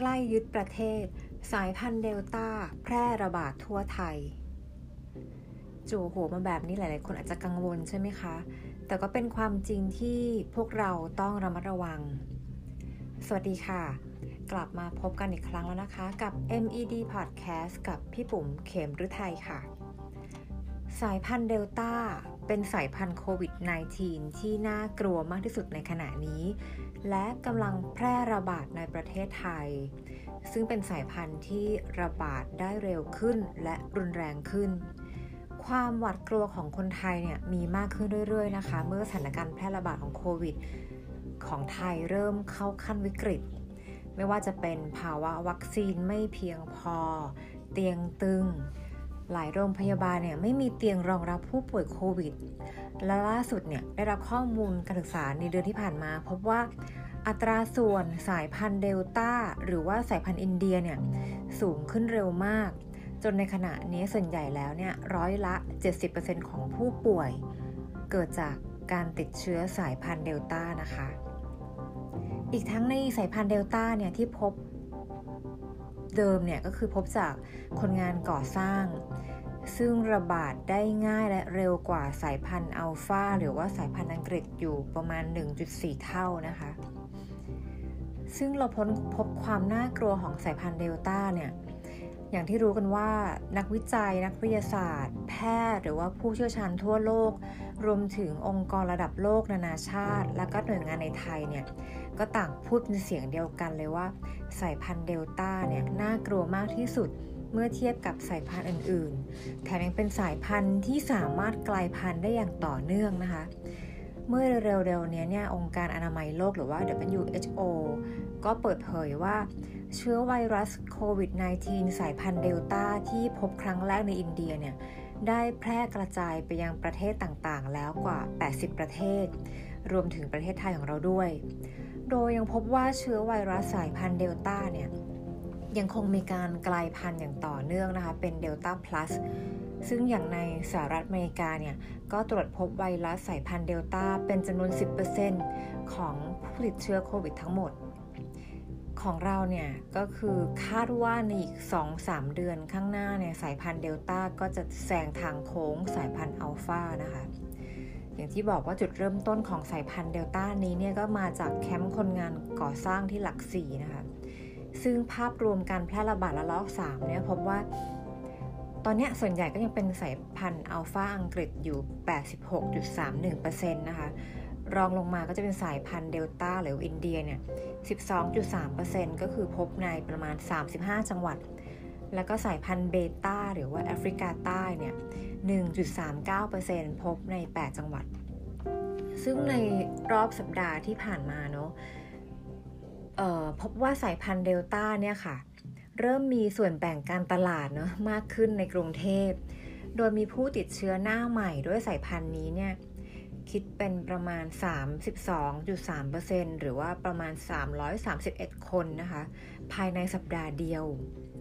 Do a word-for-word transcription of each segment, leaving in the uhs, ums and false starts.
ใกล้ยึดประเทศสายพันธุ์เดลต้าแพร่ระบาดทั่วไทยจู่โหมาแบบนี้หลายๆคนอาจจะกังวลใช่ไหมคะแต่ก็เป็นความจริงที่พวกเราต้องระมัดระวังสวัสดีค่ะกลับมาพบกันอีกครั้งแล้วนะคะกับ M E D Podcast กับพี่ปุ๋มเขมฤทัยค่ะสายพันธุ์เดลต้าเป็นสายพันธุ์โควิด สิบเก้า ที่น่ากลัวมากที่สุดในขณะนี้และกำลังแพร่ระบาดในประเทศไทยซึ่งเป็นสายพันธุ์ที่ระบาดได้เร็วขึ้นและรุนแรงขึ้นความหวาดกลัวของคนไทยเนี่ยมีมากขึ้นเรื่อยๆนะคะเมื่อสถานการณ์แพร่ระบาดของโควิดของไทยเริ่มเข้าขั้นวิกฤตไม่ว่าจะเป็นภาวะวัคซีนไม่เพียงพอเตียงตึงหลายโรงพยาบาลเนี่ยไม่มีเตียงรองรับผู้ป่วยโควิดและล่าสุดเนี่ยได้รับข้อมูลการศึกษาในเดือนที่ผ่านมาพบว่าอัตราส่วนสายพันธุ์เดลต้าหรือว่าสายพันธุ์อินเดียเนี่ยสูงขึ้นเร็วมากจนในขณะนี้ส่วนใหญ่แล้วเนี่ยร้อยละ เจ็ดสิบเปอร์เซ็นต์ ของผู้ป่วยเกิดจากการติดเชื้อสายพันธุ์เดลต้านะคะอีกทั้งในสายพันธุ์เดลต้าเนี่ยที่พบเดิมเนี่ยก็คือพบจากคนงานก่อสร้างซึ่งระบาดได้ง่ายและเร็วกว่าสายพันธุ์อัลฟาหรือว่าสายพันธุ์อังกฤษอยู่ประมาณ หนึ่งจุดสี่ เท่านะคะซึ่งเราพ้นพบความน่ากลัวของสายพันธุ์เดลต้าเนี่ยอย่างที่รู้กันว่านักวิจัยนักวิทยาศาสตร์แพทย์หรือว่าผู้เชี่ยวชาญทั่วโลกรวมถึงองค์กรระดับโลกนานาชาติและก็หน่วยงานในไทยเนี่ยก็ต่างพูดเป็นเสียงเดียวกันเลยว่าสายพันธุ์เดลต้าเนี่ยน่ากลัวมากที่สุดเมื่อเทียบกับสายพันธุ์อื่นๆแถมยังเป็นสายพันธุ์ที่สามารถกลายพันธุ์ได้อย่างต่อเนื่องนะคะเมื่อเร็วๆนี้เนี่ยองค์การอนามัยโลกหรือว่า ดับเบิลยู เอช โอ ก็เปิดเผยว่าเชื้อไวรัสโควิด สิบเก้า สายพันธุ์เดลต้าที่พบครั้งแรกในอินเดียเนี่ยได้แพร่กระจายไปยังประเทศต่างๆแล้วกว่า แปดสิบ ประเทศรวมถึงประเทศไทยของเราด้วยโดยยังพบว่าเชื้อไวรัสสายพันธุ์เดลต้าเนี่ยยังคงมีการกลายพันธุ์อย่างต่อเนื่องนะคะเป็นเดลต้าพลัสซึ่งอย่างในสหรัฐอเมริกาเนี่ยก็ตรวจพบไวรัสสายพันธุ์เดลต้าเป็นจำนวน สิบเปอร์เซ็นต์ ของผู้ติดเชื้อโควิดทั้งหมดของเราเนี่ยก็คือคาดว่าในอีก สองถึงสาม เดือนข้างหน้าเนี่ยสายพันธุ์เดลต้าก็จะแซงทางโค้งสายพันธุ์อัลฟานะคะอย่างที่บอกว่าจุดเริ่มต้นของสายพันธุ์เดลต้านี้เนี่ยก็มาจากแคมป์คนงานก่อสร้างที่หลักสี่นะคะซึ่งภาพรวมการแพร่ระบาดระลอกสามเนี่ยพบว่าตอนนี้ส่วนใหญ่ก็ยังเป็นสายพันธุ์อัลฟาอังกฤษอยู่ แปดสิบหกจุดสามเอ็ดเปอร์เซ็นต์ นะคะรองลงมาก็จะเป็นสายพันธุ์เดลต้าหรืออินเดียเนี่ย สิบสองจุดสามเปอร์เซ็นต์ ก็คือพบในประมาณสามสิบห้าจังหวัดแล้วก็สายพันธุ์เบต้าหรือว่าแอฟริกาใต้เนี่ย หนึ่งจุดสามเก้าเปอร์เซ็นต์ พบในแปดจังหวัดซึ่งในรอบสัปดาห์ที่ผ่านมาเนาะเอ่อพบว่าสายพันธุ์เดลต้าเนี่ยค่ะเริ่มมีส่วนแบ่งการตลาดเนาะมากขึ้นในกรุงเทพโดยมีผู้ติดเชื้อหน้าใหม่ด้วยสายพันธุ์นี้เนี่ยคิดเป็นประมาณ สามสิบสองจุดสามเปอร์เซ็นต์ หรือว่าประมาณสามร้อยสามสิบเอ็ดคนนะคะภายในสัปดาห์เดียว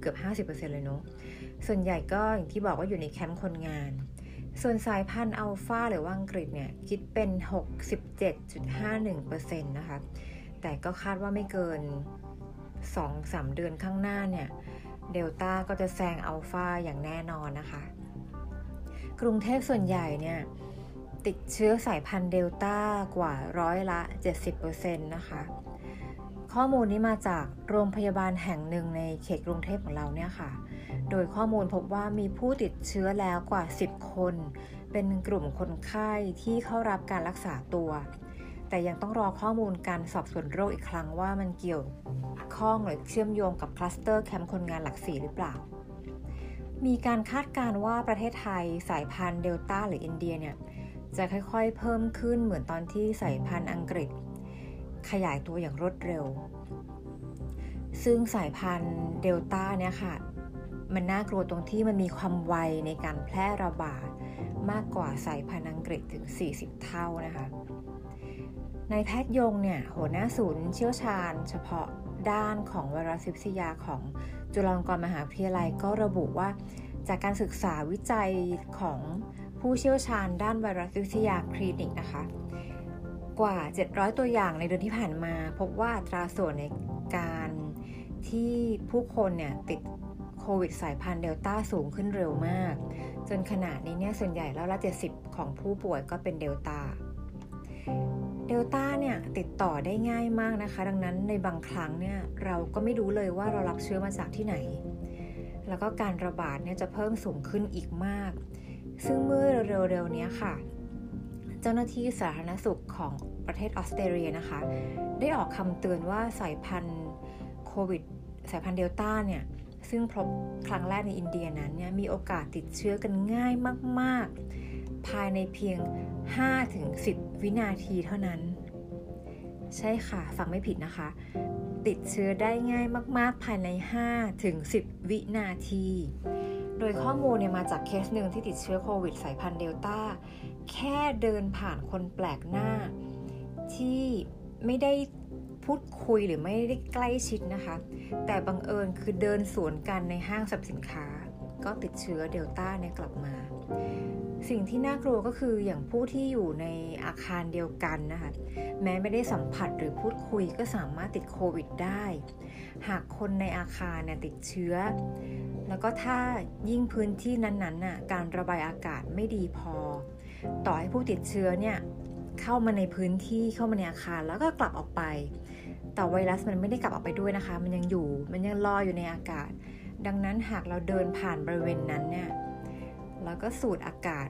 เกือบ ห้าสิบเปอร์เซ็นต์ เลยเนาะส่วนใหญ่ก็อย่างที่บอกว่าอยู่ในแคมป์คนงานส่วนสายพันธุ์อัลฟาหรือว่าอังกฤษเนี่ยคิดเป็น หกสิบเจ็ดจุดห้าเอ็ดเปอร์เซ็นต์ นะคะแต่ก็คาดว่าไม่เกิน สองถึงสาม เดือนข้างหน้าเนี่ยเดลต้าก็จะแซงอัลฟาอย่างแน่นอนนะคะกรุงเทพส่วนใหญ่เนี่ยติดเชื้อสายพันธุ์เดลต้ากว่าร้อยละ เจ็ดสิบเปอร์เซ็นต์ นะคะข้อมูลนี้มาจากโรงพยาบาลแห่งหนึ่งในเขตกรุงเทพของเราเนี่ยค่ะโดยข้อมูลพบว่ามีผู้ติดเชื้อแล้วกว่าสิบคนเป็นกลุ่มคนไข้ที่เข้ารับการรักษาตัวแต่ยังต้องรอข้อมูลการสอบสวนโรคอีกครั้งว่ามันเกี่ยวข้องหรือเชื่อมโยงกับคลัสเตอร์แคมป์คนงานหลักสี่หรือเปล่ามีการคาดการณ์ว่าประเทศไทยสายพันธุ์เดลต้าหรืออินเดียเนี่ยจะค่อยๆเพิ่มขึ้นเหมือนตอนที่สายพันธุ์อังกฤษขยายตัวอย่างรวดเร็วซึ่งสายพันธุ์เดลต้าเนี่ยค่ะมันน่ากลัวตรงที่มันมีความไวในการแพร่ระบาดมากกว่าสายพันธุ์อังกฤษถึงสี่สิบเท่านะคะนายแพทย์ยงเนี่ยหัวหน้าศูนย์เชี่ยวชาญเฉพาะด้านของไวรัสซิปซิยาของจุฬาลงกรณ์มหาวิทยาลัยก็ระบุว่าจากการศึกษาวิจัยของผู้เชี่ยวชาญด้านไวรัสซิปซิยาคลินิกนะคะกว่าเจ็ดร้อยตัวอย่างในเดือนที่ผ่านมาพบว่าอัตราส่วนในการ ที่ผู้คนเนี่ยติดโควิดสายพันธุ์เดลต้าสูงขึ้นเร็วมากจนขณะนี้เนี่ยส่วนใหญ่แล้วละเจ็ดสิบของผู้ป่วยก็เป็นเดลต้าเดลต้าเนี่ยติดต่อได้ง่ายมากนะคะดังนั้นในบางครั้งเนี่ยเราก็ไม่รู้เลยว่าเรารับเชื้อมาจากที่ไหนแล้วก็การระบาดเนี่ยจะเพิ่มสูงขึ้นอีกมากซึ่งเมื่อเร็วๆนี้ค่ะเจ้าหน้าที่สาธารณสุขของประเทศออสเตรเลียนะคะได้ออกคำเตือนว่าสายพันธุ์โควิดสายพันธุ์เดลต้าเนี่ยซึ่งพบครั้งแรกในอินเดียนั้นเนี่ยมีโอกาสติดเชื้อกันง่ายมากๆภายในเพียง ห้าถึงสิบ วินาทีเท่านั้นใช่ค่ะฟังไม่ผิดนะคะติดเชื้อได้ง่ายมากๆภายใน ห้าถึงสิบ วินาทีโดยข้อมูลเนี่ยมาจากเคสหนึ่งที่ติดเชื้อโควิดสายพันธุ์เดลต้าแค่เดินผ่านคนแปลกหน้าที่ไม่ได้พูดคุยหรือไม่ได้ใกล้ชิดนะคะแต่บังเอิญคือเดินสวนกันในห้างสรรพสินค้าก็ติดเชื้อเดลต้าเนี่ยกลับมาสิ่งที่น่ากลัวก็คืออย่างผู้ที่อยู่ในอาคารเดียวกันนะคะแม้ไม่ได้สัมผัสหรือพูดคุยก็สามารถติดโควิดได้หากคนในอาคารเนี่ยติดเชื้อแล้วก็ถ้ายิ่งพื้นที่นั้นๆน่ะการระบายอากาศไม่ดีพอต่อให้ผู้ติดเชื้อเนี่ยเข้ามาในพื้นที่เข้ามาในอาคารแล้วก็กลับออกไปแต่ไวรัสมันไม่ได้กลับออกไปด้วยนะคะมันยังอยู่มันยังลอยอยู่ในอากาศดังนั้นหากเราเดินผ่านบริเวณนั้นเนี่ยแล้วก็สูดอากาศ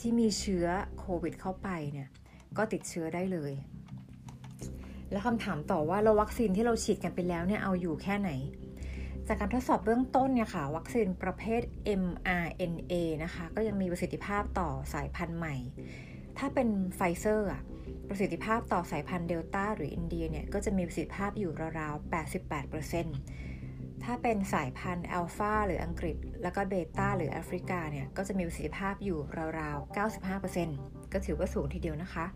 ที่มีเชื้อโควิดเข้าไปเนี่ยก็ติดเชื้อได้เลยแล้วคำถามต่อว่าเราวัคซีนที่เราฉีดกันไปแล้วเนี่ยเอาอยู่แค่ไหนจากการทดสอบเบื้องต้นเนี่ยค่ะวัคซีนประเภท เอ็ม อาร์ เอ็น เอ นะคะก็ยังมีประสิทธิภาพต่อสายพันธุ์ใหม่ถ้าเป็นไฟเซอร์อะประสิทธิภาพต่อสายพันธุ์เดลต้าหรืออินเดียเนี่ยก็จะมีประสิทธิภาพอยู่ราวๆ แปดสิบแปดเปอร์เซ็นต์ ถ้าเป็นสายพันธุ์อัลฟาหรืออังกฤษแล้วก็เบต้าหรือแอฟริกาเนี่ยก็จะมีประสิทธิภาพอยู่ราวๆ เก้าสิบห้าเปอร์เซ็นต์ ก็ถือว่าสูงทีเดียวนะคะ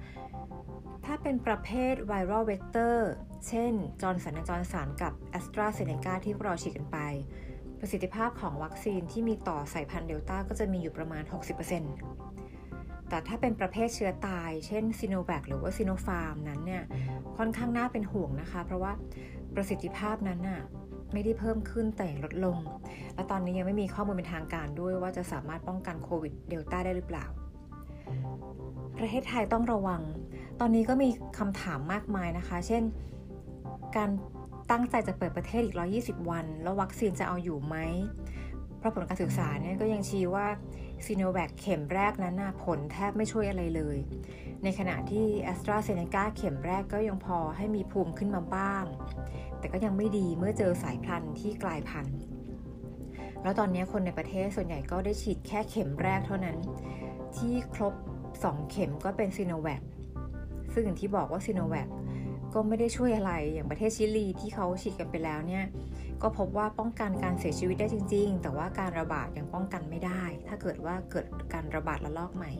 ถ้าเป็นประเภทไวรัลเวกเตอร์เช่นจอห์นสัน แอนด์ จอห์นสันกับแอสตราเซเนกาที่พวกเราฉีดกันไปประสิทธิภาพของวัคซีนที่มีต่อสายพันธุ์เดลต้าก็จะมีอยู่ประมาณ หกสิบเปอร์เซ็นต์ แต่ถ้าเป็นประเภทเชื้อตายเช่นซิโนแวคหรือว่าซิโนฟาร์มนั้นเนี่ยค่อนข้างน่าเป็นห่วงนะคะเพราะว่าประสิทธิภาพนั้นน่ะไม่ได้เพิ่มขึ้นแต่ลดลงและตอนนี้ยังไม่มีข้อมูลเป็นทางการด้วยว่าจะสามารถป้องกันโควิดเดลต้าได้หรือเปล่าประเทศไทยต้องระวังตอนนี้ก็มีคำถามมากมายนะคะเช่นการตั้งใจจะเปิดประเทศอีกหนึ่งร้อยยี่สิบวันแล้ววัคซีนจะเอาอยู่ไหมเพราะผลการศึกษาเนี่ยก็ยังชี้ว่าซีโนแวคเข็มแรกนั้นน่ะผลแทบไม่ช่วยอะไรเลยในขณะที่ AstraZeneca เข็มแรกก็ยังพอให้มีภูมิขึ้นมาบ้างแต่ก็ยังไม่ดีเมื่อเจอสายพันธุ์ที่กลายพันธุ์แล้วตอนนี้คนในประเทศส่วนใหญ่ก็ได้ฉีดแค่เข็มแรกเท่านั้นที่ครบสองเข็มก็เป็นซีโนแวคซึ่งอย่างที่บอกว่าซีโนแวคก็ไม่ได้ช่วยอะไรอย่างประเทศชิลีที่เขาฉีดกันไปแล้วเนี่ยก็พบว่าป้องกันการเสียชีวิตได้จริงๆแต่ว่าการระบาดยังป้องกันไม่ได้ถ้าเกิดว่าเกิดการระบาดระลอกใหม่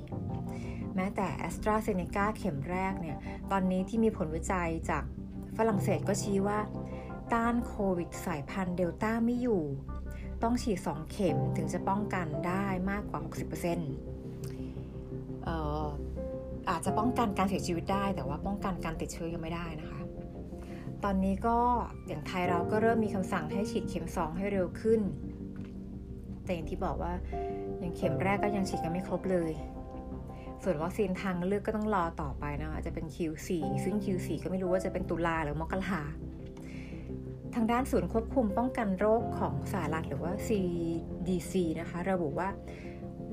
แม้แต่ AstraZeneca เข็มแรกเนี่ยตอนนี้ที่มีผลวิจัยจากฝรั่งเศสก็ชี้ว่าต้านโควิดสายพันธุ์เดลต้าไม่อยู่ต้องฉีดสองเข็มถึงจะป้องกันได้มากกว่า หกสิบเปอร์เซ็นต์ เอ่ออาจจะป้องกันการเสียชีวิตได้แต่ว่าป้องกันการติดเชื้อยังไม่ได้นะคะตอนนี้ก็อย่างไทยเราก็เริ่มมีคำสั่งให้ฉีดเข็มสองให้เร็วขึ้นแต่อย่างที่บอกว่าอย่างเข็มแรกก็ยังฉีดกันไม่ครบเลยส่วนวัคซีนทางเลือกก็ต้องรอต่อไปนะคะจะเป็น คิว โฟร์ ซึ่ง คิว โฟร์ ก็ไม่รู้ว่าจะเป็นตุลาหรือมกราทางด้านศูนย์ควบคุมป้องกันโรคของสหรัฐหรือว่า ซี ดี ซี นะคะระบุว่า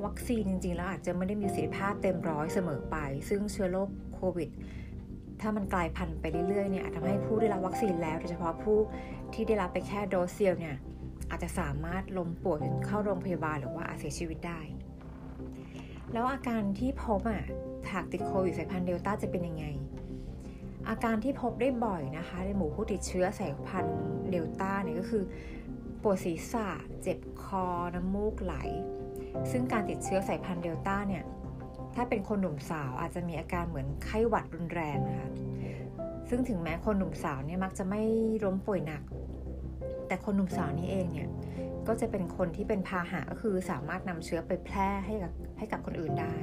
วัคซีนจริงๆแล้วอาจจะไม่ได้มีประสิทธิภาพเต็มร้อยเสมอไปซึ่งเชื้อโรคโควิดถ้ามันกลายพันธุ์ไปเรื่อยๆเนี่ยอาจทำให้ผู้ได้รับวัคซีนแล้วโดยเฉพาะผู้ที่ได้รับไปแค่โดสเดียวเนี่ยอาจจะสามารถล้มป่วยจนเข้าโรงพยาบาลหรือว่าอาจเสียชีวิตได้แล้วอาการที่พบอ่ะหากติดโควิดสายพันธุ์เดลต้าจะเป็นยังไงอาการที่พบได้บ่อยนะคะในหมู่ผู้ติดเชื้อสายพันธุ์เดลต้าเนี่ยก็คือปวดศีรษะเจ็บคอน้ำมูกไหลซึ่งการติดเชื้อสายพันธุ์เดลต้าเนี่ยถ้าเป็นคนหนุ่มสาวอาจจะมีอาการเหมือนไข้หวัดรุนแรงนะคะซึ่งถึงแม้คนหนุ่มสาวเนี่ยมักจะไม่ล้มป่วยหนักแต่คนหนุ่มสาวนี่เองเนี่ยก็จะเป็นคนที่เป็นพาหะก็คือสามารถนำเชื้อไปแพร่ให้กับให้กับคนอื่นได้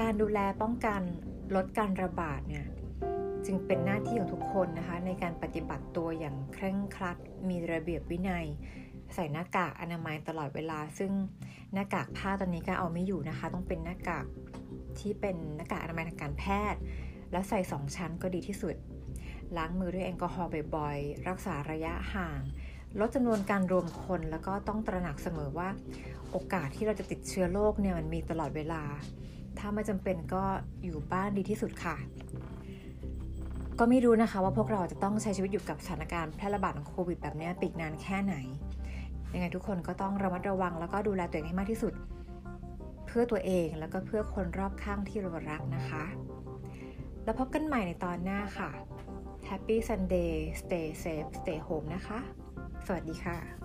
การดูแลป้องกันลดการระบาดเนี่ย จึงเป็นหน้าที่ของทุกคนนะคะในการปฏิบัติตัวอย่างเคร่งครัดมีระเบียบวินัยใส่หน้ากากอนามัยตลอดเวลาซึ่งหน้ากากผ้าตอนนี้ก็เอาไม่อยู่นะคะต้องเป็นหน้ากากที่เป็นหน้ากากอนามัยทางการแพทย์แล้วใส่สองชั้นก็ดีที่สุดล้างมือด้วยแอลกอฮอล์บ่อยๆรักษาระยะห่างลดจำนวนการรวมคนแล้วก็ต้องตระหนักเสมอว่าโอกาสที่เราจะติดเชื้อโรคเนี่ยมันมีตลอดเวลาถ้าไม่จำเป็นก็อยู่บ้านดีที่สุดค่ะก็ไม่รู้นะคะว่าพวกเราจะต้องใช้ชีวิตอยู่กับสถานการณ์แพร่ระบาดของโควิดแบบนี้ไปอีกนานแค่ไหนยังไงทุกคนก็ต้องระมัดระวังแล้วก็ดูแลตัวเองให้มากที่สุดเพื่อตัวเองแล้วก็เพื่อคนรอบข้างที่เรารักนะคะแล้วพบกันใหม่ในตอนหน้าค่ะ Happy Sunday Stay Safe Stay Home นะคะสวัสดีค่ะ